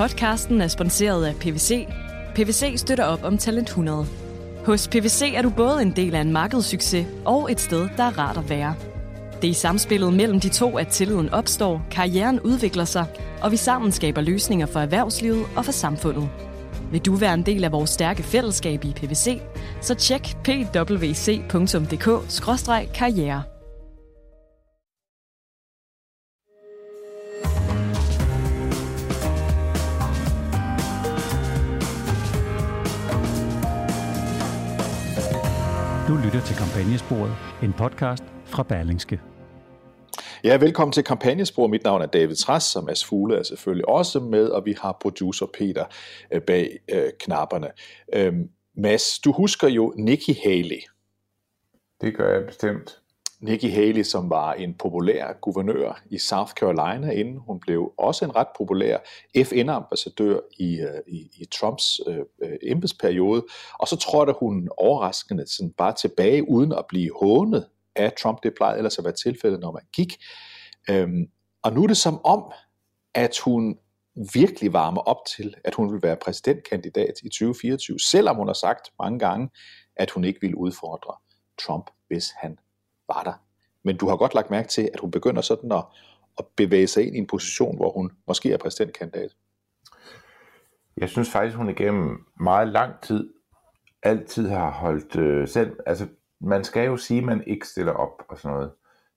Podcasten er sponsoreret af PVC. PVC støtter op om Talent 100. Hos PVC er du både en del af en markedssucces og et sted, der er rart at være. Det er i samspillet mellem de to, at tilliden opstår, karrieren udvikler sig, og vi sammen skaber løsninger for erhvervslivet og for samfundet. Vil du være en del af vores stærke fællesskab i PVC, så tjek pwc.dk/karriere. Du lytter til Kampagnesporet, en podcast fra Berlingske. Ja, velkommen til Kampagnesporet. Mit navn er David Træs, som Mads Fugle er selvfølgelig også med, og vi har producer Peter bag knapperne. Mads, du husker jo Nikki Haley. Det gør jeg bestemt. Nikki Haley, som var en populær guvernør i South Carolina, inden hun blev også en ret populær FN-ambassadør i Trumps embedsperiode. Og så trådte hun overraskende sådan bare tilbage, uden at blive hånet af Trump. Det plejede ellers at være tilfældet, når man gik. Og nu er det som om, at hun virkelig varmer op til, at hun vil være præsidentkandidat i 2024, selvom hun har sagt mange gange, at hun ikke ville udfordre Trump, hvis han var der. Men du har godt lagt mærke til, at hun begynder sådan at bevæge sig ind i en position, hvor hun måske er præsidentkandidat. Jeg synes faktisk, hun igennem meget lang tid altid har holdt selv. Altså, man skal jo sige, at man ikke stiller op og sådan noget.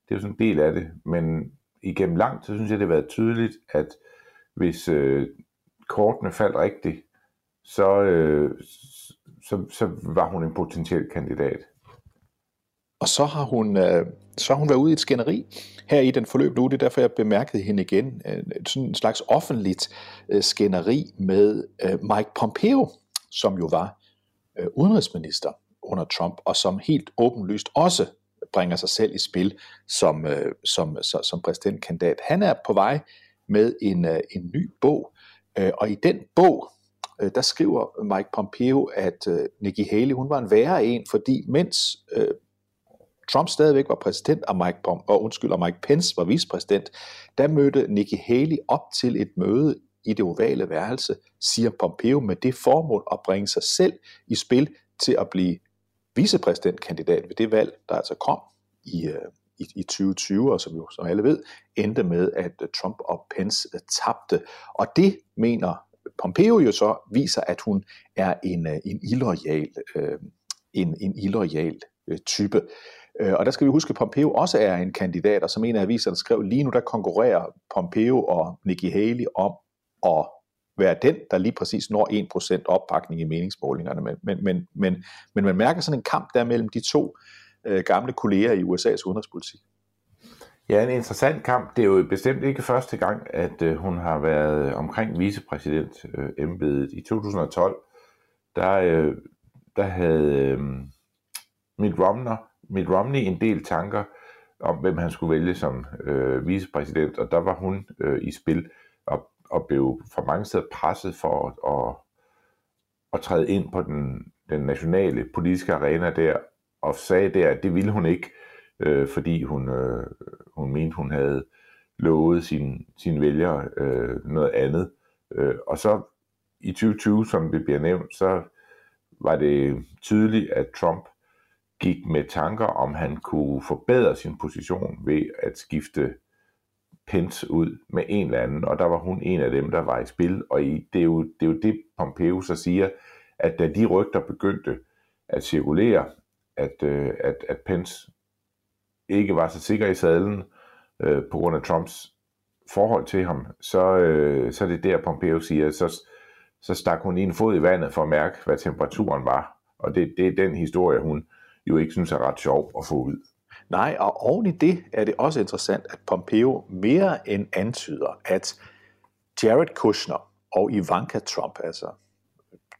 Det er jo sådan en del af det. Men igennem lang tid, synes jeg, det har været tydeligt, at hvis kortene faldt rigtigt, så var hun en potentiel kandidat. Og så har hun været ude i et skænderi her i den forløbende uge. Det er derfor, jeg bemærkede hende igen. Sådan en slags offentligt skænderi med Mike Pompeo, som jo var udenrigsminister under Trump, og som helt åbenlyst også bringer sig selv i spil som præsidentkandidat. Han er på vej med en ny bog, og i den bog, der skriver Mike Pompeo, at Nikki Haley, hun var en værre en, fordi mens Trump stadigvæk var præsident, og Mike Pence var vicepræsident, der mødte Nikki Haley op til et møde i det ovale værelse, siger Pompeo, med det formål at bringe sig selv i spil til at blive vicepræsidentkandidat ved det valg, der altså kom i 2020, og som alle ved, endte med, at Trump og Pence tabte. Og det mener Pompeo jo så, viser, at hun er en illoyal type. Og der skal vi huske, at Pompeo også er en kandidat, og som en af aviserne skrev, lige nu der konkurrerer Pompeo og Nikki Haley om at være den, der lige præcis når 1% opbakning i meningsmålingerne. Men man mærker sådan en kamp der mellem de to gamle kolleger i USA's udenrigspolitik. Ja, en interessant kamp. Det er jo bestemt ikke første gang, at hun har været omkring vicepræsident embedet. I 2012, der havde Mitt Romney en del tanker om, hvem han skulle vælge som vicepræsident, og der var hun i spil og blev fra mange steder presset for at træde ind på den nationale politiske arena der, og sagde der, at det ville hun ikke, fordi hun mente, hun havde lovet sine vælgere noget andet. Og så i 2020, som det bliver nævnt, så var det tydeligt, at Trump gik med tanker om, han kunne forbedre sin position ved at skifte Pence ud med en eller anden, og der var hun en af dem, der var i spil, og det er jo det, Pompeo så siger, at da de rygter begyndte at cirkulere, at Pence ikke var så sikker i sadlen på grund af Trumps forhold til ham, så er det der, Pompeo siger, så stak hun en fod i vandet for at mærke, hvad temperaturen var, og det er den historie, hun jo ikke synes er ret sjov at få ud. Nej, og oven i det er det også interessant, at Pompeo mere end antyder, at Jared Kushner og Ivanka Trump, altså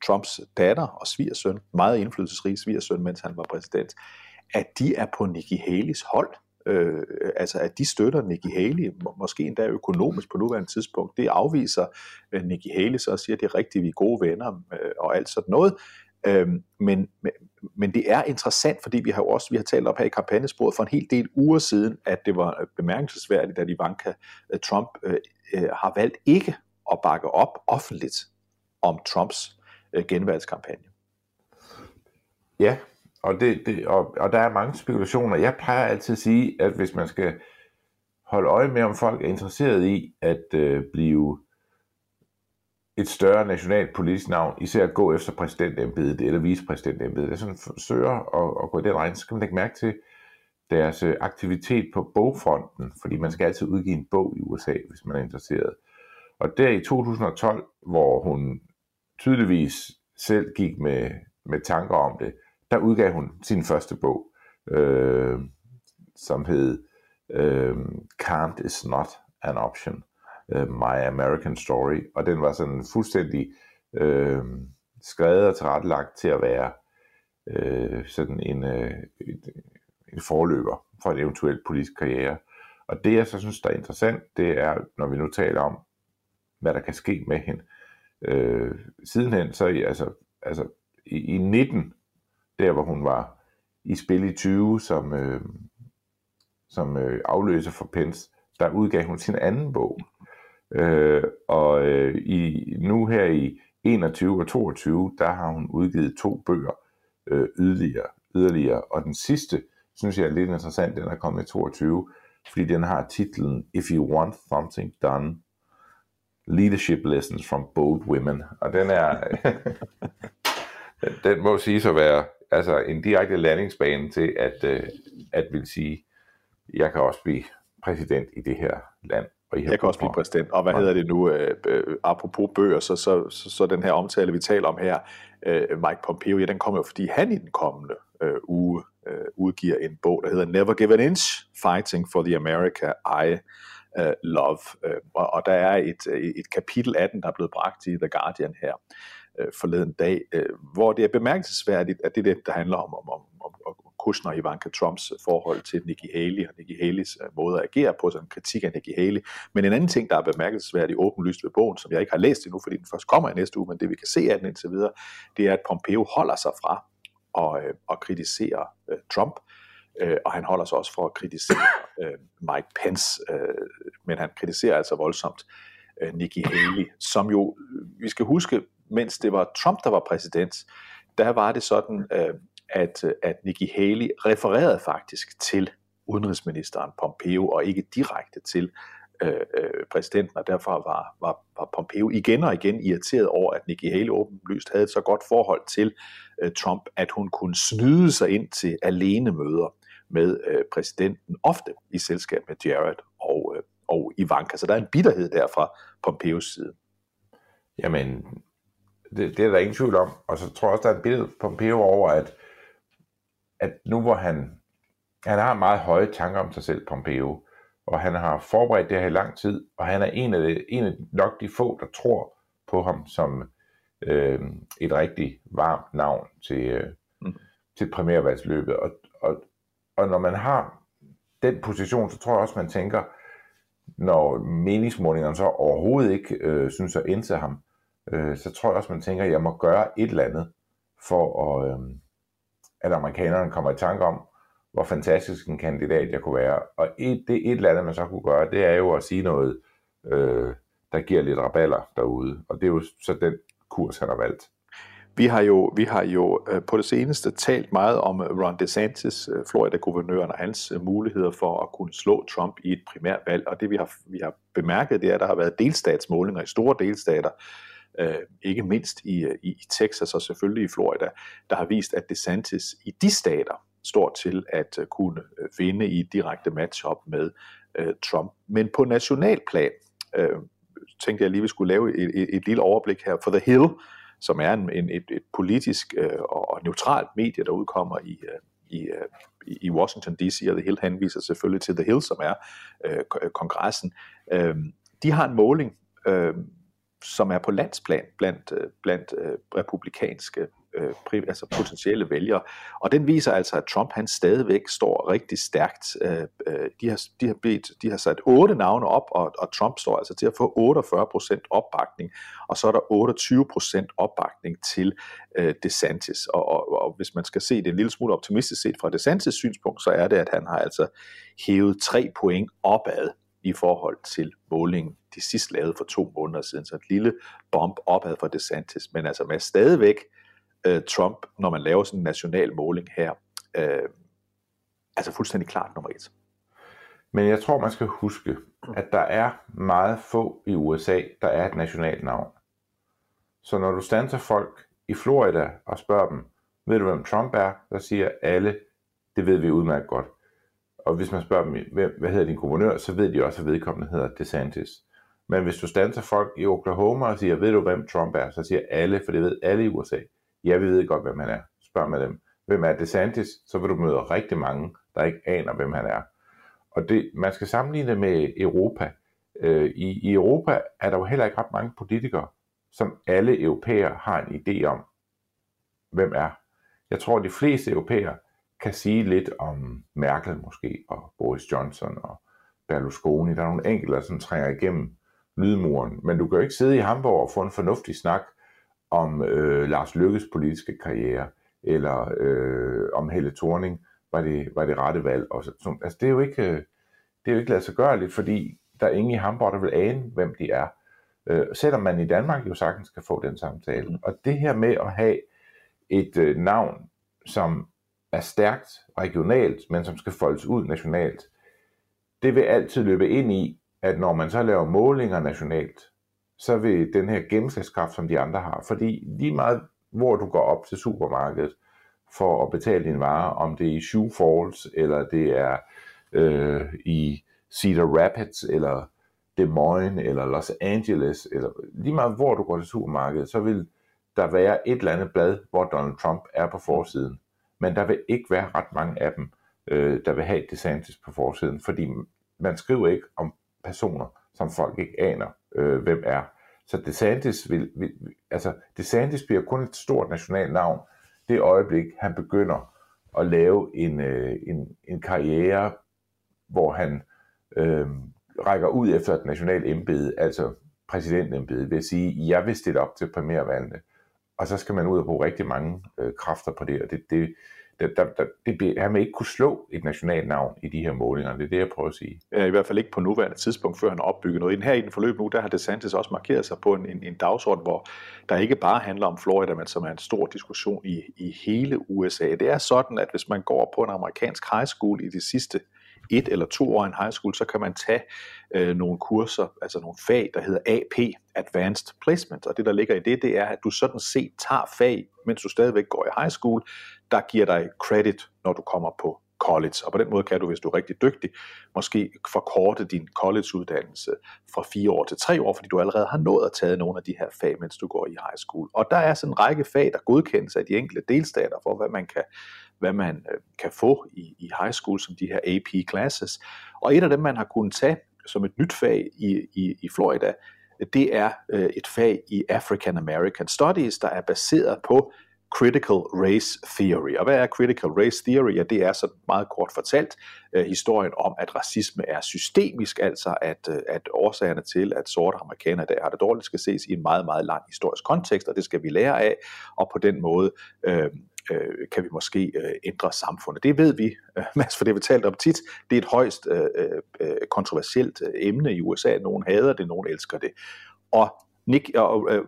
Trumps datter og svigersøn, meget indflydelsesrig svigersøn, mens han var præsident, at de er på Nikki Haleys hold. Altså at de støtter Nikki Haley, måske endda økonomisk på nuværende tidspunkt. Det afviser Nikki Haley så og siger, at det er rigtigt, vi er gode venner og alt sådan noget. Men det er interessant, fordi vi har talt op her i kampagnesporet for en hel del uger siden, at det var bemærkelsesværdigt, at Ivanka Trump har valgt ikke at bakke op offentligt om Trumps genvalgskampagne. Ja, og, og der er mange spekulationer. Jeg plejer altid at sige, at hvis man skal holde øje med, om folk er interesseret i at blive et større nationalt politisk navn, især at gå efter præsidentembedet eller vicepræsidentembedet, der sådan søger at gå i den regn, så kan man ikke mærke til deres aktivitet på bogfronten, fordi man skal altid udgive en bog i USA, hvis man er interesseret. Og der i 2012, hvor hun tydeligvis selv gik med tanker om det, der udgav hun sin første bog, som hed Can't is Not an Option, My American Story, og den var sådan fuldstændig skrevet og tilrettelagt til at være sådan en forløber for en eventuel politisk karriere. Og det jeg så synes der er interessant, det er, når vi nu taler om, hvad der kan ske med hende. Sidenhen, så altså i 19, der hvor hun var i spil i 20 som afløser for Pence, der udgav hun sin anden bog. Nu her i 21 og 22, der har hun udgivet to bøger yderligere. Og den sidste, synes jeg er lidt interessant, den er kommet i 22, fordi den har titlen If You Want Something Done, Leadership Lessons from Bold Women. Og den er, den må siges at være altså en direkte landingsbane til at vil sige, jeg kan også blive præsident i det her land. Jeg kan også blive præsident. Og hvad hedder det nu? Apropos bøger, så den her omtale, vi taler om her, Mike Pompeo, ja, den kommer jo, fordi han i den kommende uge udgiver en bog, der hedder Never Give an Inch, Fighting for the America I Love. Og der er et kapitel 18, der er blevet bragt i The Guardian her forleden dag, hvor det er bemærkelsesværdigt, at det er det, der handler om Kushner og Ivanka Trumps forhold til Nikki Haley og Nikki Haleys måde at agere på, sådan en kritik af Nikki Haley. Men en anden ting, der er bemærkelsesværdigt åbenlyst ved bogen, som jeg ikke har læst endnu, fordi den først kommer i næste uge, men det vi kan se af den indtil videre, det er, at Pompeo holder sig fra at kritisere Trump, og han holder sig også fra at kritisere Mike Pence, men han kritiserer altså voldsomt Nikki Haley, som jo, vi skal huske, mens det var Trump, der var præsident, der var det sådan, at Nikki Haley refererede faktisk til udenrigsministeren Pompeo, og ikke direkte til præsidenten, og derfor var Pompeo igen og igen irriteret over, at Nikki Haley åbenlyst havde et så godt forhold til Trump, at hun kunne snyde sig ind til alenemøder med præsidenten, ofte i selskab med Jared og Ivanka. Så der er en bitterhed der fra Pompeos side. Jamen, det er der ingen tvivl om, og så tror jeg også, der er et billede på Pompeo over, at nu hvor han har meget høje tanker om sig selv, Pompeo, og han har forberedt det her i lang tid, og han er en af nok de få, der tror på ham som et rigtig varmt navn til primærvalgsløbet. Og når man har den position, så tror jeg også, man tænker, når meningsmålingerne så overhovedet ikke synes at indse ham, så tror jeg også, man tænker, at jeg må gøre et eller andet, for at amerikanerne kommer i tanke om, hvor fantastisk en kandidat jeg kunne være. Og et eller andet, man så kunne gøre, det er jo at sige noget, der giver lidt raballer derude. Og det er jo så den kurs, han har valgt. Vi har jo på det seneste talt meget om Ron DeSantis, Florida-guvernøren, og hans muligheder for at kunne slå Trump i et primærvalg. Og det vi har bemærket, det er, at der har været delstatsmålinger i store delstater, ikke mindst i Texas og selvfølgelig i Florida, der har vist, at DeSantis i de stater står til at kunne vinde i et direkte matchup med Trump. Men på nationalplan tænkte jeg lige, vi skulle lave et lille overblik her for The Hill, som er et politisk og neutralt medie, der udkommer i Washington D.C., og The Hill henviser selvfølgelig til The Hill, som er kongressen. De har en måling, som er på landsplan blandt republikanske altså potentielle vælgere. Og den viser altså, at Trump han stadigvæk står rigtig stærkt. De har sat 8 navne op, og Trump står altså til at få 48% opbakning, og så er der 28% opbakning til DeSantis. Og hvis man skal se det en lille smule optimistisk set fra DeSantis synspunkt, så er det, at han har altså hævet 3 point opad i forhold til målingen, de sidst lavede for 2 måneder siden. Så et lille bump opad for DeSantis, men altså man er stadigvæk Trump, når man laver sådan en national måling her, altså fuldstændig klart nummer 1. Men jeg tror, man skal huske, at der er meget få i USA, der er et nationalt navn. Så når du standser folk i Florida og spørger dem, ved du, hvem Trump er? Så siger alle, det ved vi udmærket godt. Og hvis man spørger dem, hvad hedder din guvernør, så ved de også, at vedkommende hedder DeSantis. Men hvis du standser folk i Oklahoma og siger, ved du, hvem Trump er? Så siger alle, for det ved alle i USA. Ja, vi ved godt, hvem han er. Spørg med dem, hvem er DeSantis? Så vil du møde rigtig mange, der ikke aner, hvem han er. Og det, man skal sammenligne det med Europa. I Europa er der jo heller ikke ret mange politikere, som alle europæere har en idé om, hvem er. Jeg tror, at de fleste europæere kan sige lidt om Merkel måske, og Boris Johnson og Berlusconi. Der er nogle enkelte, som trænger igennem lydmuren. Men du kan jo ikke sidde i Hamburg og få en fornuftig snak om Lars Løkkes politiske karriere, eller om Helle Thorning. Var det rette valg? Og så, altså det er jo ikke ladsiggørligt, fordi der er ingen i Hamburg, der vil ane, hvem de er. Selvom man i Danmark jo sagtens kan få den samtale. Og det her med at have et navn, som er stærkt regionalt, men som skal foldes ud nationalt, det vil altid løbe ind i, at når man så laver målinger nationalt, så vil den her gennemslagskraft, som de andre har, fordi lige meget hvor du går op til supermarkedet, for at betale dine varer, om det er i Sioux Falls, eller det er i Cedar Rapids, eller Des Moines, eller Los Angeles, eller lige meget hvor du går til supermarkedet, så vil der være et eller andet blad, hvor Donald Trump er på forsiden. Men der vil ikke være ret mange af dem, der vil have DeSantis på forsiden, fordi man skriver ikke om personer, som folk ikke aner, hvem er. Så DeSantis DeSantis bliver kun et stort nationalt navn, det øjeblik, han begynder at lave en karriere, hvor han rækker ud efter et nationalt embede, altså præsidentembede, vil sige, jeg vil stille op til primærvalgene. Og så skal man ud og bruge rigtig mange kræfter på det, og han vil ikke kunne slå et nationalt navn i de her målinger, det er det, jeg prøver at sige. Ja, i hvert fald ikke på nuværende tidspunkt, før han har opbygget noget. Her i den forløb nu, der har DeSantis også markeret sig på en dagsorden, hvor der ikke bare handler om Florida, men som er en stor diskussion i hele USA. Det er sådan, at hvis man går på en amerikansk high school i de sidste 1 eller 2 år i en high school, så kan man tage nogle kurser, altså nogle fag, der hedder AP, Advanced Placement, og det der ligger i det er, at du sådan set tager fag, mens du stadigvæk går i high school, der giver dig credit, når du kommer på college, og på den måde kan du, hvis du er rigtig dygtig, måske forkorte din college-uddannelse fra 4 år til 3 år, fordi du allerede har nået at tage nogle af de her fag, mens du går i high school. Og der er sådan en række fag, der godkendes af de enkelte delstater for, hvad man kan få i high school, som de her AP classes. Og et af dem, man har kunnet tage som et nyt fag i Florida, det er et fag i African American Studies, der er baseret på Critical Race Theory. Og hvad er Critical Race Theory? Ja, det er så meget kort fortalt historien om, at racisme er systemisk, altså at årsagerne til, at sorte amerikanere der har det dårligt, skal ses i en meget, meget lang historisk kontekst, og det skal vi lære af, og på den måde kan vi måske ændre samfundet. Det ved vi, Mads, for det har vi talt om tit. Det er et højst kontroversielt emne i USA. Nogen hader det, nogen elsker det. Og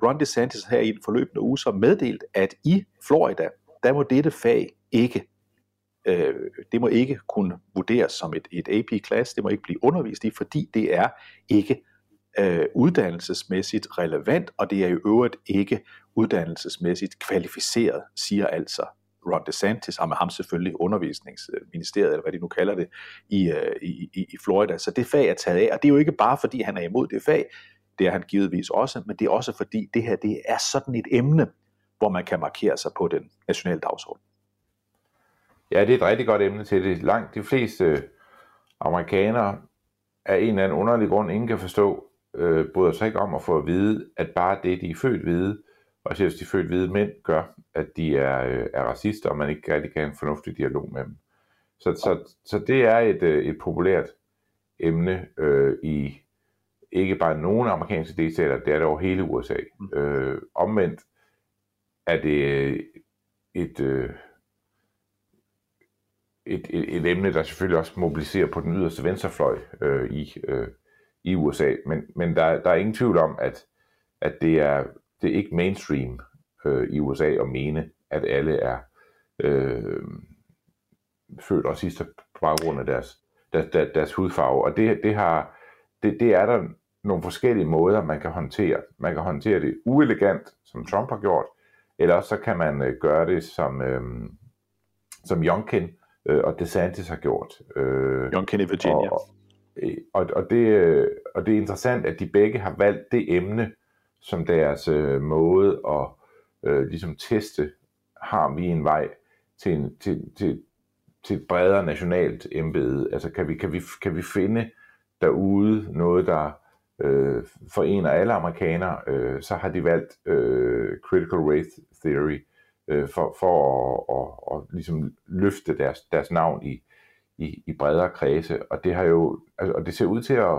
Ron DeSantis her i den forløbende uge så meddelt, at i Florida, der må dette fag ikke, det må ikke kunne vurderes som et AP-klasse, det må ikke blive undervist i, fordi det er ikke uddannelsesmæssigt relevant, og det er i øvrigt ikke uddannelsesmæssigt kvalificeret, siger altså Ron DeSantis, og med ham selvfølgelig undervisningsministeriet, eller hvad de nu kalder det, i Florida. Så det fag er taget af, og det er jo ikke bare fordi han er imod det fag, det er han givetvis også, men det er også fordi det her, det er sådan et emne, hvor man kan markere sig på den nationale dagsorden. Ja, det er et rigtig godt emne til det. Langt de fleste amerikanere af en eller anden underlig grund, ingen kan forstå, bryder sig ikke om at få at vide, at bare det, de er født hvide, og selv de født hvide mænd, gør, at de er racister, og man ikke rigtig kan have en fornuftig dialog med dem. Så det er et populært emne i ikke bare nogen amerikanske delstater, det er det over hele USA. Omvendt er det et emne, der selvfølgelig også mobiliserer på den yderste venstrefløj i i USA. Men der er ingen tvivl om, at det er ikke mainstream i USA at mene, at alle er født racister på baggrund af deres hudfarve. Og det er der nogle forskellige måder, man kan håndtere. Man kan håndtere det uelegant, som Trump har gjort, eller så kan man gøre det, som Youngkin og DeSantis har gjort. Youngkin i Virginia. Og det er interessant, at de begge har valgt det emne som deres måde at ligesom teste, har vi en vej til et bredere nationalt embede. Altså kan vi finde derude noget, der forener alle amerikanere, så har de valgt Critical Race Theory for at ligesom løfte deres navn i bredere kredse, og det har jo, altså, og det ser ud til at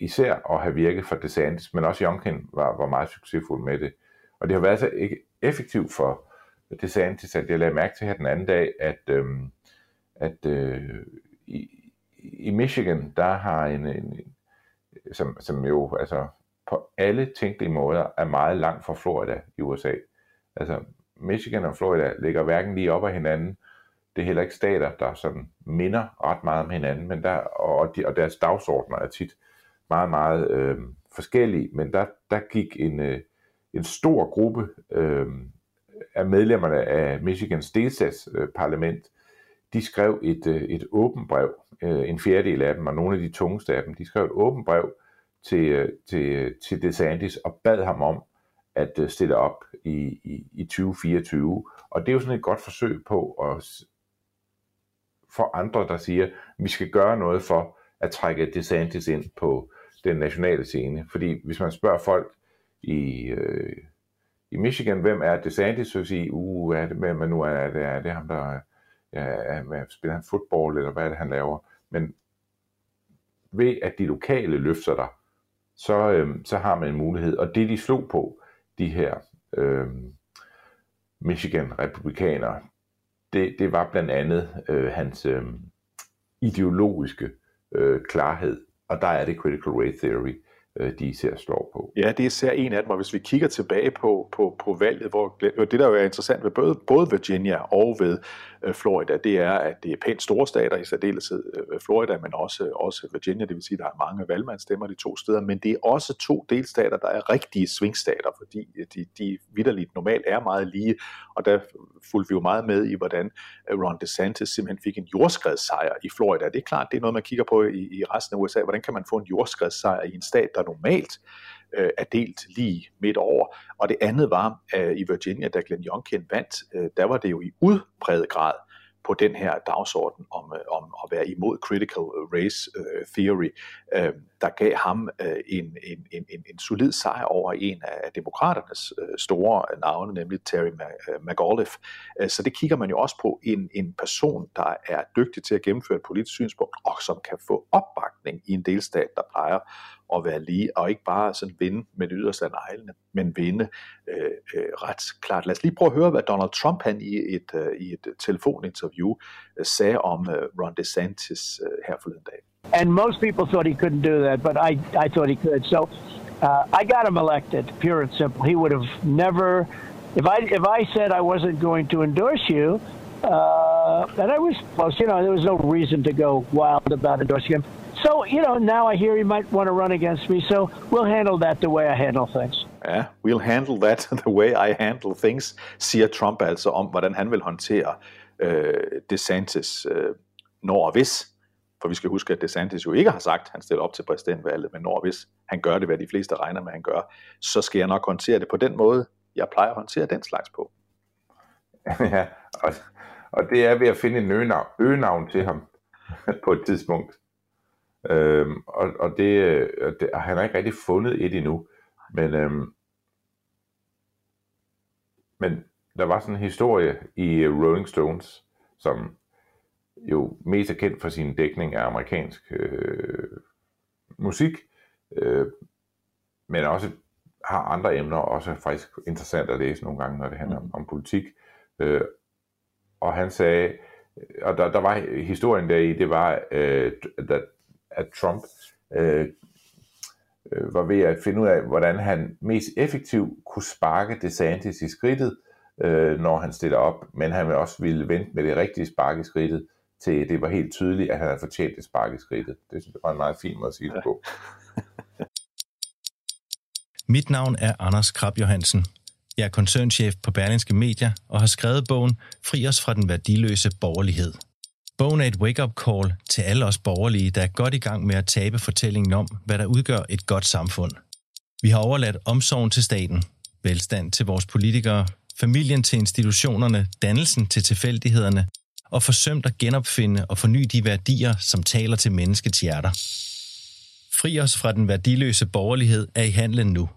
især have virket for DeSantis, men også Youngkin var meget succesfuld med det. Og det har været så effektivt for DeSantis, at jeg lagde mærke til her den anden dag, at i Michigan, der har en som jo altså på alle tænkelige måder er meget langt fra Florida i USA. Altså Michigan og Florida ligger hverken lige op ad hinanden. Det er heller ikke stater, der sådan minder ret meget om hinanden, men og deres dagsordner er tit meget, meget forskellige, men der gik en stor gruppe af medlemmerne af Michigans delstatsparlament. De skrev et åbent brev, en fjerdedel af dem, og nogle af de tungeste af dem, de skrev et åbent brev til DeSantis og bad ham om at stille op i 2024. Og det er jo sådan et godt forsøg på for andre, der siger, at vi skal gøre noget for at trække DeSantis ind på den nationale scene. Fordi hvis man spørger folk i Michigan, hvem er DeSantis, så siger hvem nu er det? Er det ham, der spiller han fodbold, eller hvad er det, han laver? Men ved at de lokale løfter dig, så har man en mulighed. Og det, de slog på, de her Michigan-republikanere, det var blandt andet hans ideologiske klarhed, og der er det Critical Race Theory, de især slår på. Ja, det er især en af dem, og hvis vi kigger tilbage på valget, hvor det, der jo er interessant ved både Virginia og ved Florida, det er, at det er pænt store stater, i særdeleshed Florida, men også Virginia, det vil sige, der er mange valgmandsstemmer de to steder, men det er også to delstater, der er rigtige svingstater, fordi de vitterligt normalt er meget lige, og der fulgte vi jo meget med i, hvordan Ron DeSantis simpelthen fik en jordskredssejr i Florida. Det er klart, det er noget, man kigger på i resten af USA. Hvordan kan man få en jordskredssejr i en stat, der normalt er delt lige midt over? Og det andet var i Virginia, da Glenn Youngkin vandt, der var det jo i udpræget grad på den her dagsorden om at være imod Critical Race Theory, der gav ham en solid sejr over en af demokraternes store navne, nemlig Terry McAuliffe. Så det kigger man jo også på, en person, der er dygtig til at gennemføre et politisk synspunkt, og som kan få opbakning i en delstat, der plejer at være lige, og ikke bare sådan vinde med det yderste af neglene, men vinde ret klart. Lad os lige prøve at høre, hvad Donald Trump han i et telefoninterview sagde om Ron DeSantis her forleden dag. And most people thought he couldn't do that, but I thought he could. So I got him elected, pure and simple. He would have never, if I said I wasn't going to endorse you, and I was close, there was no reason to go wild about endorsing him. So, now I hear he might want to run against me, so we'll handle that the way I handle things. Ja, we'll handle that the way I handle things, siger Trump altså om, hvordan han vil håndtere DeSantis, når og hvis. For vi skal huske, at DeSantis jo ikke har sagt, at han stiller op til præsidentvalget, men når og hvis han gør det, hvad de fleste regner med, han gør, så skal jeg nok håndtere det på den måde, jeg plejer at håndtere den slags på. Ja, og det er ved at finde en øgenavn til ham på et tidspunkt. Og han har ikke rigtig fundet et endnu, men der var sådan en historie i Rolling Stones, som jo mest er kendt for sin dækning af amerikansk musik, men også har andre emner, også faktisk interessant at læse nogle gange, når det handler om politik. Og han sagde, og der var historien deri, det var at Trump var ved at finde ud af, hvordan han mest effektivt kunne sparke DeSantis i skridtet, når han stiller op, men han også ville vente med det rigtige spark i skridtet, til det var helt tydeligt, at han havde fortjent det spark i skridtet. Det synes jeg var en meget fin måde at sige det på. Mit navn er Anders Krab Johansen. Jeg er koncernchef på Berlingske Media og har skrevet bogen Fri os fra den værdiløse borgerlighed. Bogen er et wake-up call til alle os borgerlige, der er godt i gang med at tabe fortællingen om, hvad der udgør et godt samfund. Vi har overladt omsorgen til staten, velstand til vores politikere, familien til institutionerne, dannelsen til tilfældighederne og forsømt at genopfinde og forny de værdier, som taler til menneskets hjerter. Fri os fra den værdiløse borgerlighed er i handlen nu.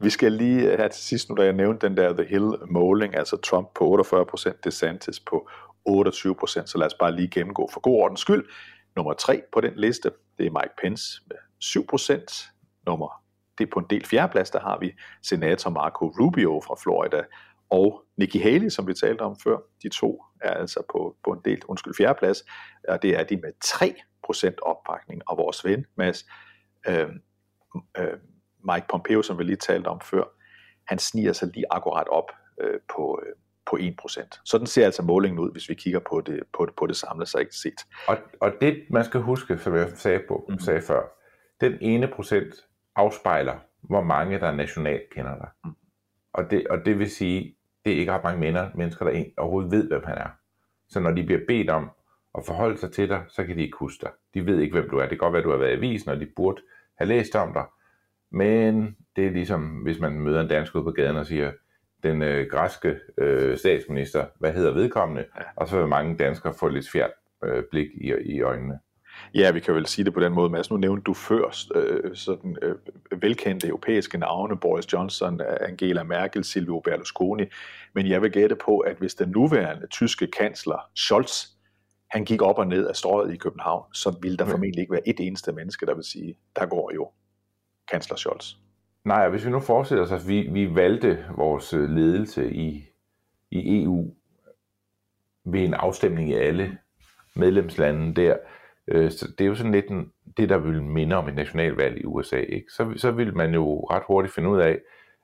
Vi skal lige her til sidst nu, da jeg nævnte den der The Hill-måling, altså Trump på 48%, DeSantis på 28%, så lad os bare lige gennemgå for god ordens skyld. Nummer 3 på den liste, det er Mike Pence med 7%. Det er på en del fjerdeplads, der har vi senator Marco Rubio fra Florida og Nikki Haley, som vi talte om før. De to er altså på en del, fjerdeplads, og det er de med 3% opbakning. Og vores ven, Mads, Mike Pompeo, som vi lige talte om før, han sniger sig lige akkurat op på 1%. Sådan ser altså målingen ud, hvis vi kigger på det samlet sig ikke set. Og det, man skal huske, som jeg sagde før, den ene procent afspejler, hvor mange der nationalt kender dig. Mm. Og det vil sige, det er ikke ret mange mennesker, der overhovedet ved, hvem han er. Så når de bliver bedt om at forholde sig til dig, så kan de ikke huske dig. De ved ikke, hvem du er. Det kan godt være, du har været i avisen, og de burde have læst om dig. Men det er ligesom, hvis man møder en dansker ude på gaden og siger, den græske statsminister, hvad hedder vedkommende? Ja. Og så vil mange danskere få lidt fjert blik i øjnene. Ja, vi kan vel sige det på den måde, Mads. Nu nævnte du før sådan velkendte europæiske navne, Boris Johnson, Angela Merkel, Silvio Berlusconi. Men jeg vil gætte på, at hvis den nuværende tyske kansler Scholz, han gik op og ned af strøget i København, så ville der formentlig ikke være et eneste menneske, der vil sige, der går jo kansler Scholz. Nej, hvis vi nu forestiller os, at vi valgte vores ledelse i EU ved en afstemning i alle medlemslandene der, så det er jo sådan lidt det, der vil minde om et nationalvalg i USA, ikke? Så vil man jo ret hurtigt finde ud af,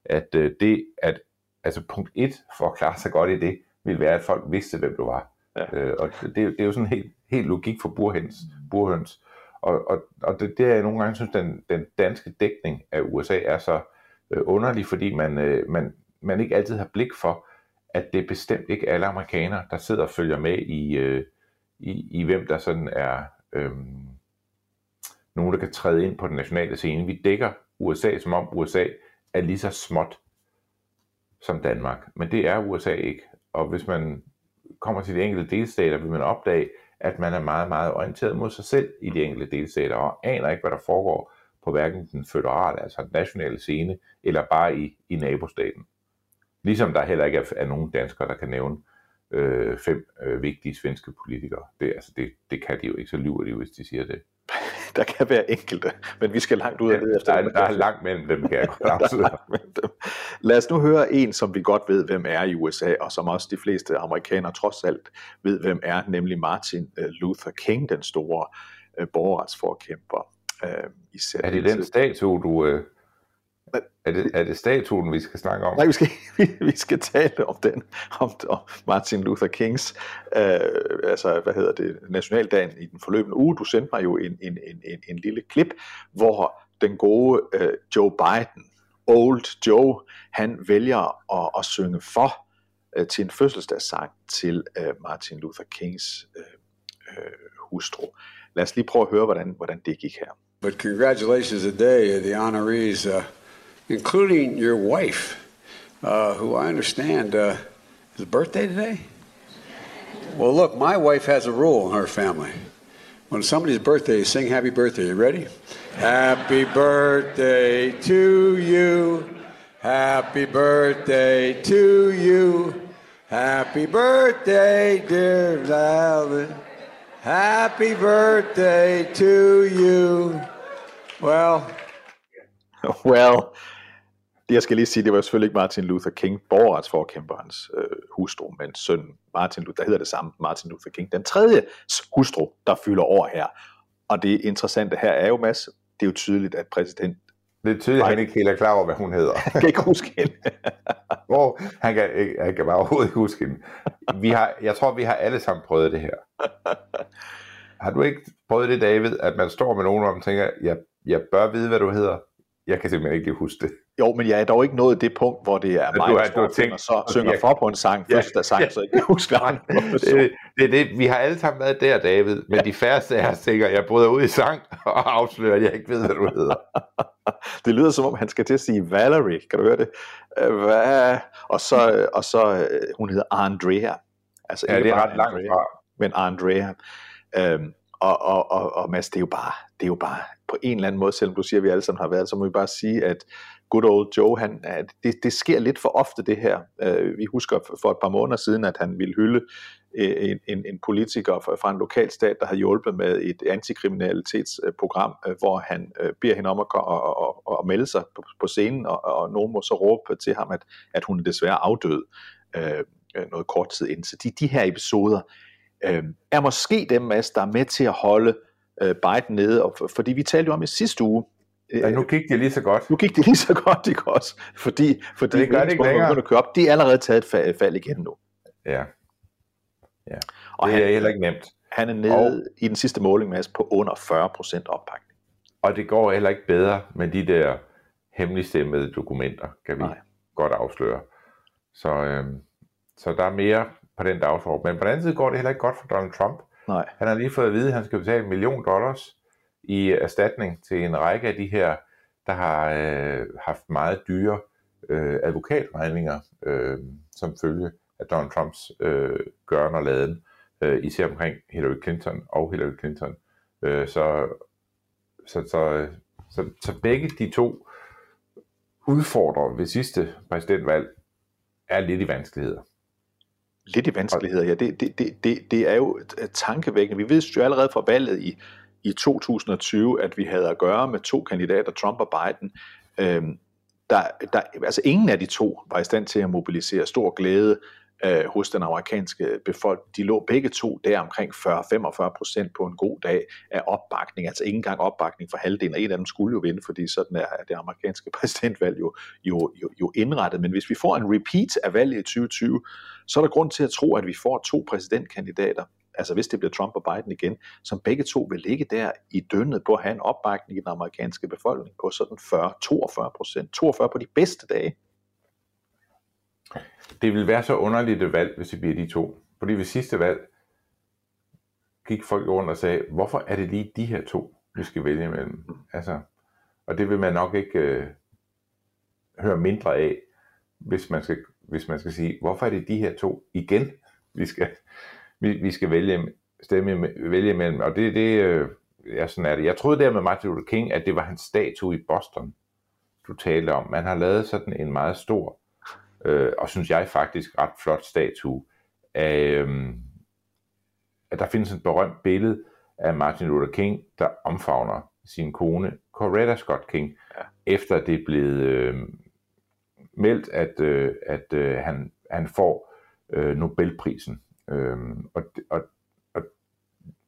at det, at altså punkt 1 for at klare sig godt i det, vil være, at folk vidste, hvem du var. Ja. Og det er jo sådan helt logik for burhøns. Og det er jeg nogle gange synes, den danske dækning af USA er så underlig, fordi man ikke altid har blik for, at det er bestemt ikke alle amerikanere, der sidder og følger med i hvem der sådan er nogen, der kan træde ind på den nationale scene. Vi dækker USA, som om USA er lige så småt som Danmark. Men det er USA ikke. Og hvis man kommer til de enkelte delstater, vil man opdage, at man er meget, meget orienteret mod sig selv i de enkelte delstater, og aner ikke, hvad der foregår på hverken den føderale, altså den nationale scene, eller bare i nabostaten. Ligesom der heller ikke er nogen danskere, der kan nævne 5 vigtige svenske politikere. Det kan de jo ikke, så lyver de, hvis de siger det. Der kan være enkelte, men vi skal langt ud af det. Der er langt mellem dem, kan jeg godt. Lad os nu høre en, som vi godt ved, hvem er i USA, og som også de fleste amerikanere trods alt ved, hvem er, nemlig Martin Luther King, den store borgerretsforkæmper. Er det den statue, du... Er det statuen, vi skal snakke om? Nej, vi skal tale om den, om Martin Luther Kings, nationaldagen i den forløbende uge. Du sendte mig jo en lille klip, hvor den gode Joe Biden, Old Joe, han vælger at synge for til en fødselsdagssang til Martin Luther Kings hustru. Lad os lige prøve at høre, hvordan det gik her. But congratulations today, the honorees, including your wife, who I understand is birthday today? Well, look, my wife has a rule in her family. When somebody's birthday, sing happy birthday. You ready? Happy birthday to you. Happy birthday to you. Happy birthday, dear darling. Happy birthday to you. Well. Jeg skal lige sige, det var selvfølgelig ikke Martin Luther King, borgerretsforkæmperens hustru, men sønnen Martin Luther, der hedder det samme, Martin Luther King, den tredje hustru, der fylder år her. Og det interessante her er jo, Mads, det er jo tydeligt, at præsident... Det er tydeligt, at han ikke helt er klar over, hvad hun hedder. Han kan ikke huske hende. Han kan bare overhovedet ikke huske hende. Jeg tror, vi har alle sammen prøvet det her. Har du ikke prøvet det, David, at man står med nogen, og man tænker, jeg bør vide, hvad du hedder? Jeg kan simpelthen ikke huske det. Jo, men jeg er dog ikke nået det punkt, hvor det er mig, der synger for på en sang, fødselsdagssang, så jeg kan huske det. Det. Vi har alle sammen været der, David, men de færreste af os tænker, jeg bryder ud i sang og afslører, at jeg ikke ved, hvad du hedder. Det lyder, som om han skal til at sige Valerie, kan du høre det? Og så hun hedder Andrea. Altså, ja, det er ret langt fra. Men Andrea. Og Mads, det er jo bare på en eller anden måde, selvom du siger, at vi alle sammen har været, så må vi bare sige, at good old Joe, det sker lidt for ofte det her. Vi husker for et par måneder siden, at han ville hylde en politiker fra en lokalstat, der har hjulpet med et antikriminalitetsprogram, hvor han beder hende om at melde sig på scenen, og nogen må så råbe til ham, at hun desværre afdøde noget kort tid inden. Så de her episoder er måske dem, Mads, der er med til at holde Biden nede, fordi vi talte jo om i sidste uge. Ja, nu gik det lige så godt. Nu gik det lige så godt, ikke også? Fordi det gør det ikke længere. De er allerede taget et fald igen nu. Ja. Og det er heller ikke nemt. Han er nede i den sidste måling, Mads, på under 40% oppakning. Og det går heller ikke bedre med de der hemmeligstemmede dokumenter, kan vi godt afsløre. Så der er mere på den dagsorden. Men på den anden side går det heller ikke godt for Donald Trump. Nej. Han har lige fået at vide, at han skal betale $1 million i erstatning til en række af de her, der har haft meget dyre advokatregninger, som følge af Donald Trumps gøren og laden, især omkring Hillary Clinton. Så begge de to udfordrer ved sidste præsidentvalg er lidt i vanskeligheder. Lidt i vanskeligheder, ja. Det er jo tankevækkende. Vi vidste jo allerede fra valget i 2020, at vi havde at gøre med to kandidater, Trump og Biden. Altså ingen af de to var i stand til at mobilisere stor glæde hos den amerikanske befolkning. De lå begge to der omkring 40-45% på en god dag af opbakning, altså ikke engang opbakning for halvdelen, og en af dem skulle jo vinde, fordi sådan er det amerikanske præsidentvalg jo indrettet. Men hvis vi får en repeat af valget i 2020, så er der grund til at tro, at vi får to præsidentkandidater, altså hvis det bliver Trump og Biden igen, som begge to vil ligge der i dønnet på at have en opbakning i den amerikanske befolkning på sådan 40-42%, 42 på de bedste dage. Det vil være så underligt et valg, hvis det bliver de to. Fordi ved sidste valg gik folk rundt og sagde, hvorfor er det lige de her to, vi skal vælge imellem? Altså, og det vil man nok ikke høre mindre af, hvis man skal sige, hvorfor er det de her to igen, vi skal vælge imellem. Og sådan er det. Jeg troede der med Martin Luther King, at det var hans statue i Boston, du talte om. Man har lavet sådan en meget stor og synes jeg faktisk ret flot statue af, at der findes et berømt billede af Martin Luther King, der omfavner sin kone Coretta Scott King, efter det er blevet meldt, at han får Nobelprisen. Og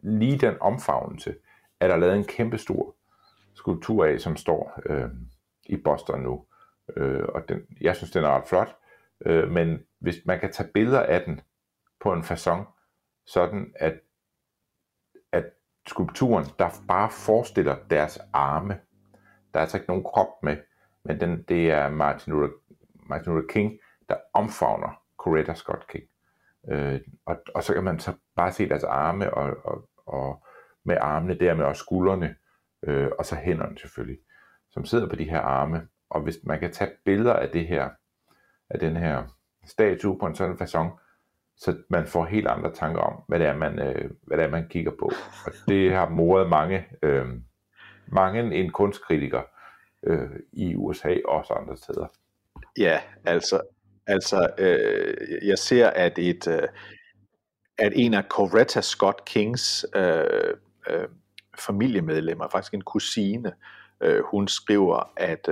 lige den omfavnelse er der lavet en kæmpestor skulptur af, som står i Boston nu. Og jeg synes, den er ret flot, men hvis man kan tage billeder af den på en facon, sådan at skulpturen, der bare forestiller deres arme, der er altså ikke nogen krop med, men det er Martin Luther King, der omfavner Coretta Scott King. Og så kan man så bare se deres arme, og med armene dermed også skuldrene, og så hænderne selvfølgelig, som sidder på de her arme. Og hvis man kan tage billeder af det her, af den her statue på en sådan facon, så man får helt andre tanker om, hvad det er, man kigger på. Og det har moret mange en kunstkritiker i USA og også andre steder. Ja, altså, jeg ser, at en af Coretta Scott Kings familiemedlemmer, faktisk en kusine, hun skriver, at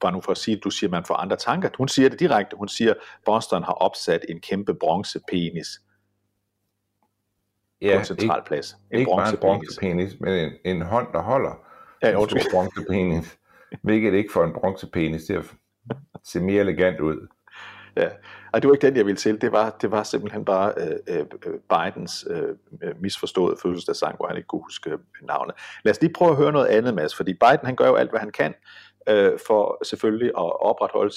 bare nu for at sige, at du siger, at man får andre tanker. Hun siger det direkte. Hun siger, at Boston har opsat en kæmpe bronzepenis på en centralplads. Ikke bare en bronzepenis, men en hånd, der holder Ja, en stor bronzepenis. Hvilket ikke får en bronzepenis til at se mere elegant ud. Ja, og det var ikke den, jeg ville til. Det var simpelthen bare Bidens misforståede fødselsdagssang, hvor han ikke kunne huske navnet. Lad os lige prøve at høre noget andet, Mads, fordi Biden, han gør jo alt, hvad han kan for selvfølgelig at opretholde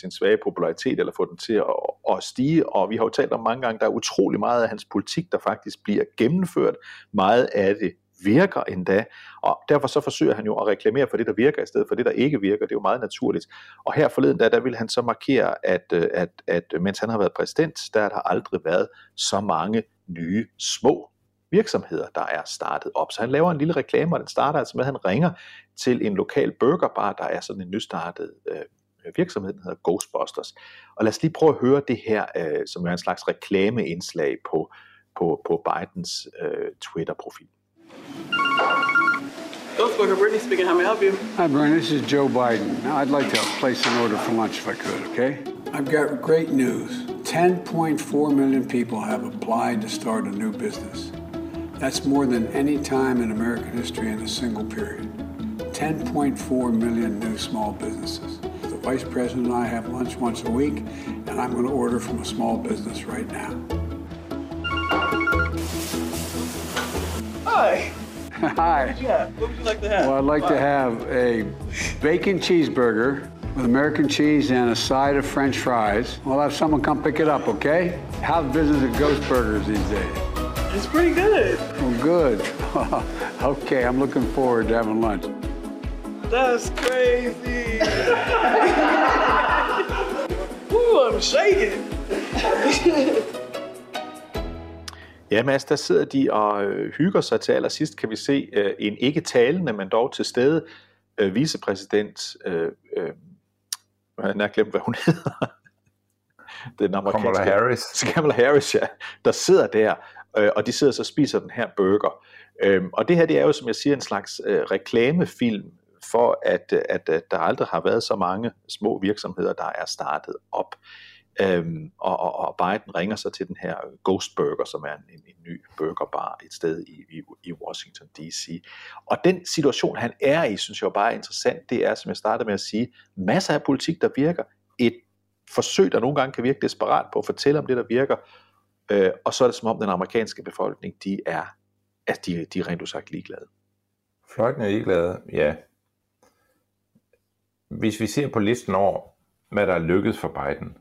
sin svage popularitet, eller få den til at stige, og vi har jo talt om mange gange, der er utrolig meget af hans politik, der faktisk bliver gennemført. Meget af det virker endda, og derfor så forsøger han jo at reklamere for det, der virker, i stedet for det, der ikke virker. Det er jo meget naturligt. Og her forleden, der ville han så markere, at mens han har været præsident, der har der aldrig været så mange nye små virksomheder, der er startet op. Så han laver en lille reklame, og den starter altså med, at han ringer til en lokal burgerbar, der er sådan en nystartet virksomhed, der hedder Ghostbusters. Og lad os lige prøve at høre det her, som er en slags reklameindslag på Bidens Twitter-profil. Ghostburger, Brittany speaking. How may I help you? Hi, Brittany. This is Joe Biden. Now, I'd like to place an order for lunch if I could, okay? I've got great news. 10.4 million people have applied to start a new business. That's more than any time in American history in a single period. 10.4 million new small businesses. The Vice President and I have lunch once a week, and I'm going to order from a small business right now. Hi. Hi. What would you like to have? Well, I'd like to have a bacon cheeseburger with American cheese and a side of French fries. We'll have someone come pick it up, okay? How's business at Ghost Burgers these days? It's pretty good. Oh, good. Okay, I'm looking forward to having lunch. That's crazy. Ooh, I'm shaking. Ja, Mads, der sidder de og hygger sig. Til allersidst kan vi se en ikke talende, men dog til stede vicepræsident. Jeg har glemt, hvad hun hedder. Den amerikanske Kamala Harris, ja, der sidder der, og de sidder så og spiser den her burger. Og det her, det er jo, som jeg siger, en slags reklamefilm for, at der aldrig har været så mange små virksomheder, der er startet op. Og Biden ringer så til den her Ghost Burger, som er en ny burgerbar et sted i Washington D.C. Og den situation, han er i, synes jeg bare er interessant. Det er, som jeg startede med at sige, masser af politik, der virker. Et forsøg, der nogle gange kan virke desperat på at fortælle om det, der virker. Og så er det som om den amerikanske befolkning, de er rent usagt ligeglade. Fløjten er ligeglade, ja. Hvis vi ser på listen over, hvad der er lykkedes for Biden,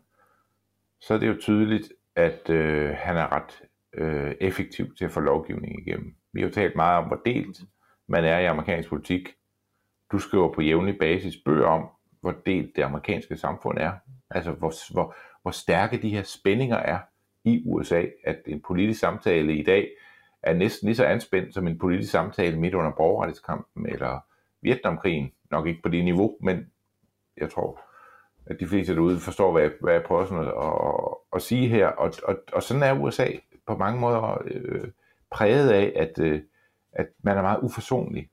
så er det jo tydeligt, at han er ret effektiv til at få lovgivning igennem. Vi har jo talt meget om, hvor delt man er i amerikansk politik. Du skriver på jævnlig basis bøger om, hvor delt det amerikanske samfund er. Altså, hvor stærke de her spændinger er i USA, at en politisk samtale i dag er næsten lige så anspændt som en politisk samtale midt under borgerrettighedskampen eller Vietnamkrigen. Nok ikke på det niveau, men jeg tror, at de fleste derude forstår, hvad jeg prøver sådan at sige her. Og sådan er USA på mange måder præget af, at man er meget uforsonlig.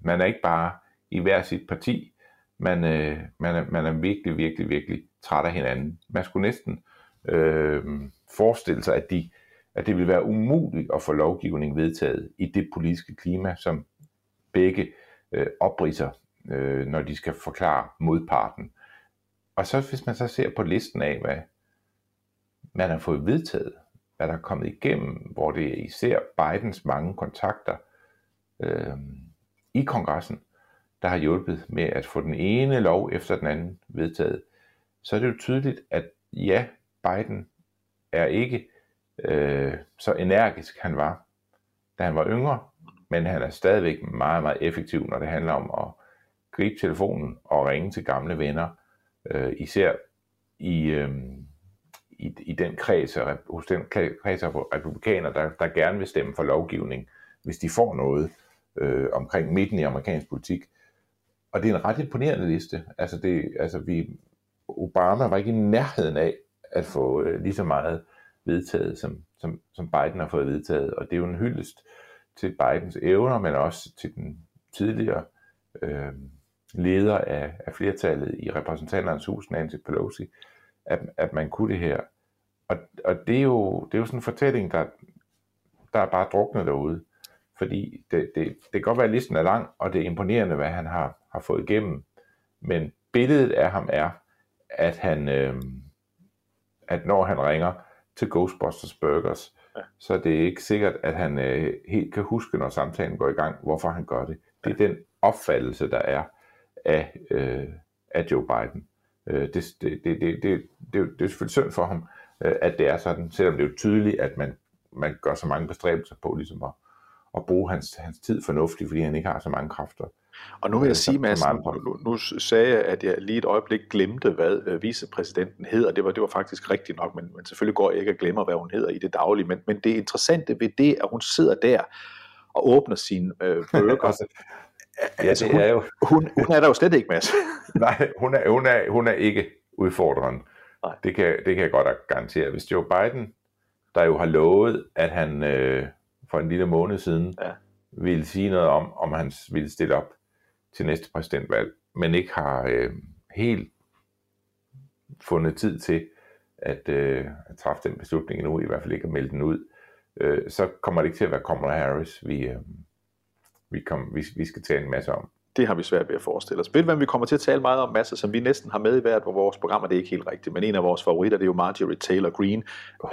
Man er ikke bare i hver sit parti. Man er virkelig, virkelig, virkelig træt af hinanden. Man skulle næsten forestille sig, at det ville være umuligt at få lovgivning vedtaget i det politiske klima, som begge opridser, når de skal forklare modparten. Og så hvis man så ser på listen af, hvad man har fået vedtaget, hvad der er kommet igennem, hvor det er især Bidens mange kontakter i kongressen, der har hjulpet med at få den ene lov efter den anden vedtaget, så er det jo tydeligt, at ja, Biden er ikke så energisk, han var, da han var yngre, men han er stadigvæk meget, meget effektiv, når det handler om at gribe telefonen og ringe til gamle venner, især i den kreds hos den kreds af republikaner, der gerne vil stemme for lovgivning, hvis de får noget omkring midten i amerikansk politik. Og det er en ret imponerende liste. Altså Obama var ikke i nærheden af at få lige så meget vedtaget, som Biden har fået vedtaget. Og det er jo en hyldest til Bidens evner, men også til den tidligere leder af flertallet i repræsentanternes hus, Nancy Pelosi, at man kunne det her. Og det er jo sådan en fortælling, der er bare druknet derude. Fordi det kan godt være, at listen er lang, og det er imponerende, hvad han har fået igennem. Men billedet af ham er, at han, at når han ringer til Ghostbusters Burgers, ja, så det er ikke sikkert, at han helt kan huske, når samtalen går i gang, hvorfor han gør det. Det er den opfattelse, der er af Joe Biden. Det er selvfølgelig synd for ham, at det er sådan, selvom det er jo tydeligt, at man gør så mange bestræbelser på ligesom at bruge hans tid fornuftigt, fordi han ikke har så mange kræfter. Og nu vil jeg sige, Mads, nu sagde jeg, at jeg lige et øjeblik glemte, hvad vicepræsidenten hedder. Det var faktisk rigtigt nok, men selvfølgelig går jeg ikke at glemme, hvad hun hedder i det daglige. Men det interessante ved det, at hun sidder der og åbner sin burger. Ja, altså, det er jo. Hun er der jo slet ikke, Mads. Nej, hun er ikke udfordrende. Det kan jeg godt garantere. Hvis Joe Biden, der jo har lovet, at han for en lille måned siden, ja, ville sige noget om han ville stille op til næste præsidentvalg, men ikke har helt fundet tid til at træffe den beslutning endnu, i hvert fald ikke at melde den ud, så kommer det ikke til at være Kamala Harris, vi skal tale en masse om. Det har vi svært ved at forestille os. Ved du, hvad vi kommer til at tale meget om, masser, som vi næsten har med i hvert af vores programmer? Det er ikke helt rigtigt, men en af vores favoritter, det er jo Marjorie Taylor Greene.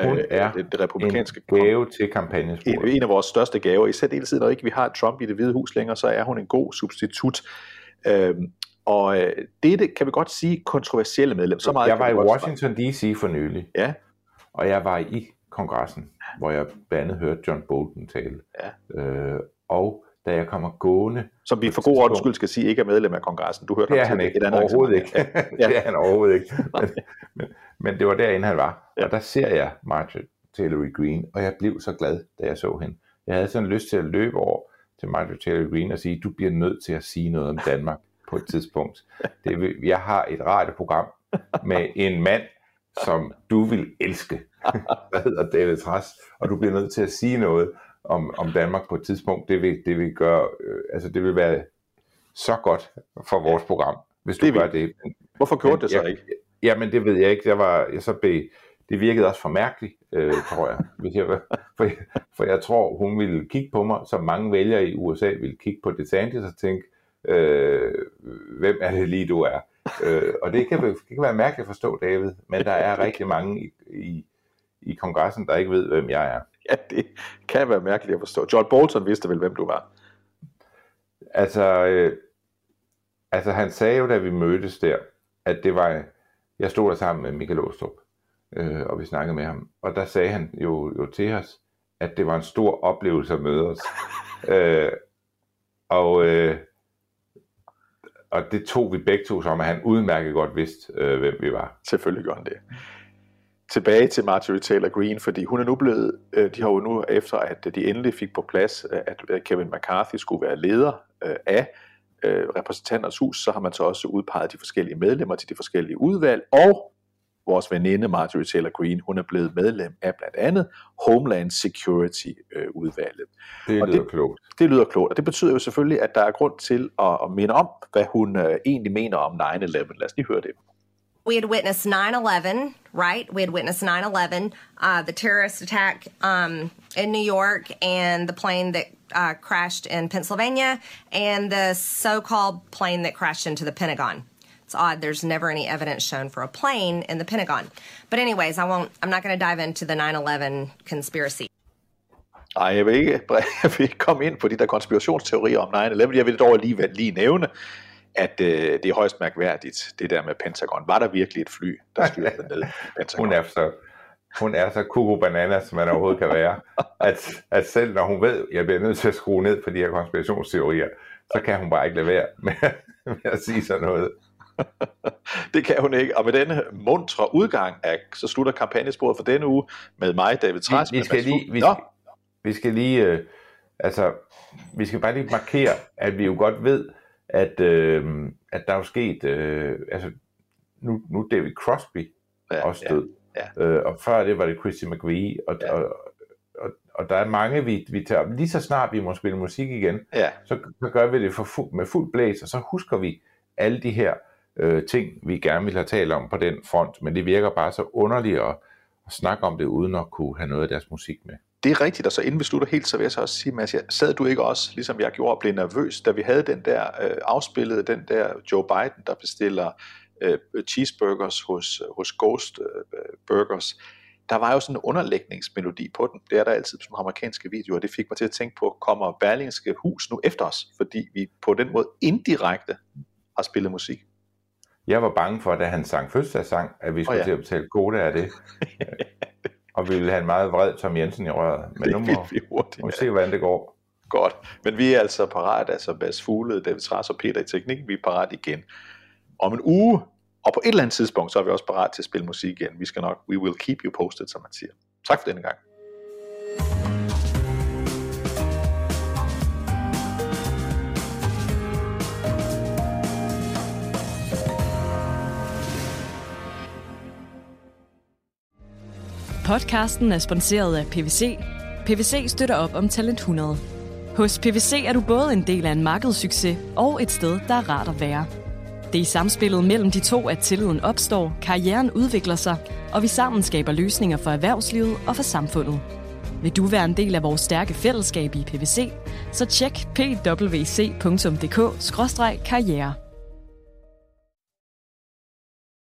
Hun er det republikanske en gave til kampagnesporet. En af vores største gaver. I særdeleshed, når ikke vi har Trump i Det Hvide Hus længere, så er hun en god substitut. Og dette kan vi godt sige kontroversielle medlem. Så meget jeg var i Washington D.C. for nylig, ja, og jeg var i kongressen, hvor jeg blandt andet hørte John Bolton tale. Ja. Og da jeg kommer gående... Som vi for god ordens skyld skal sige, ikke er medlem af kongressen. Du hørte det er han ikke. Overhovedet ikke. Ja. Ja. Det er han overhovedet ikke. Men det var derinde, han var. Ja. Og der ser jeg Marjorie Taylor Greene, og jeg blev så glad, da jeg så hende. Jeg havde sådan lyst til at løbe over til Marjorie Taylor Greene og sige, du bliver nødt til at sige noget om Danmark på et tidspunkt. Jeg har et radioprogram med en mand, som du vil elske. Der hedder David Crosby, og du bliver nødt til at sige noget om Danmark på et tidspunkt. Det vil gøre, altså det vil være så godt for vores program, hvis du gør det. Hvorfor gjorde det så ikke? Jamen det ved jeg ikke. Det virkede også for mærkeligt, tror jeg. For jeg tror, hun ville kigge på mig, som mange vælgere i USA ville kigge på DeSantis og tænke, hvem er det lige du er? Og det kan være mærkeligt at forstå, David, men der er rigtig mange i kongressen, der ikke ved, hvem jeg er. Ja, det kan være mærkeligt at forstå. John Bolton vidste vel, hvem du var? Altså han sagde jo, da vi mødtes der, at det var, jeg stod der sammen med Michael Åstrup, og vi snakkede med ham, og der sagde han jo til os, at det var en stor oplevelse at møde os. Og det tog vi begge to som, at han udmærket godt vidste, hvem vi var. Selvfølgelig gjorde han det. Tilbage til Marjorie Taylor Greene, fordi hun er nu blevet, de har jo nu efter, at de endelig fik på plads, at Kevin McCarthy skulle være leder af repræsentanternes hus, så har man så også udpeget de forskellige medlemmer til de forskellige udvalg, og vores veninde Marjorie Taylor Greene, hun er blevet medlem af blandt andet Homeland Security-udvalget. Det lyder klogt, og det betyder jo selvfølgelig, at der er grund til at minde om, hvad hun egentlig mener om 9/11. Lad os lige høre det. We had witnessed 9/11, right? We had witnessed 9/11, the terrorist attack in New York, and the plane that crashed in Pennsylvania, and the so-called plane that crashed into the Pentagon. It's odd. There's never any evidence shown for a plane in the Pentagon. But anyways, I'm not going to dive into the 9/11 conspiracy. Nej, jeg vil ikke komme ind på de der konspirationsteorier om 9/11. Jeg vil dog lige nævne, at det er højst mærkværdigt, det der med Pentagon. Var der virkelig et fly, der styrtede ned? Pentagon? Hun er så kuku-banana, som man overhovedet kan være, at selv når hun ved, jeg bliver nødt til at skrue ned på de her konspirationsteorier, så kan hun bare ikke lade være med at sige sådan noget. Det kan hun ikke. Og med denne muntre udgang, så slutter kampagnesporet for denne uge med mig, David Træs. Vi skal bare lige markere, at vi jo godt ved, at der er jo sket, nu David Crosby også død, og før det var det Christine McVie, og der er mange, vi tager op. Lige så snart vi må spille musik igen, så gør vi det med fuld blæs, og så husker vi alle de her ting, vi gerne vil have talt om på den front, men det virker bare så underligt at snakke om det, uden at kunne have noget af deres musik med. Det er rigtigt, og så inden vi slutter helt, så vil jeg så også sige, Mads, sad du ikke også, ligesom jeg gjorde, og blev nervøs, da vi havde den der afspillede, den der Joe Biden, der bestiller cheeseburgers hos Ghost Burgers. Der var jo sådan en underlægningsmelodi på den. Det er der altid på sådan amerikanske videoer. Det fik mig til at tænke på, kommer Berlingske Hus nu efter os? Fordi vi på den måde indirekte har spillet musik. Jeg var bange for, da han sang fødselsdagssang, at vi skulle til at betale KODA af det. Og vi ville have en meget vred Tom Jensen i røret. Men det nu må vi se, hvordan det går. Godt. Men vi er altså parat. Altså Mads Fuglede, David Træs og Peter i teknikken. Vi er parat igen om en uge. Og på et eller andet tidspunkt, så er vi også parat til at spille musik igen. Vi skal nok, we will keep you posted, som man siger. Tak for denne gang. Podcasten er sponsoreret af PVC. PVC støtter op om Talent 100. Hos PVC er du både en del af en markedssucces og et sted, der er rart at være. Det er i samspillet mellem de to, at tilliden opstår, karrieren udvikler sig, og vi sammen skaber løsninger for erhvervslivet og for samfundet. Vil du være en del af vores stærke fællesskab i PVC, så tjek pwc.dk/karriere.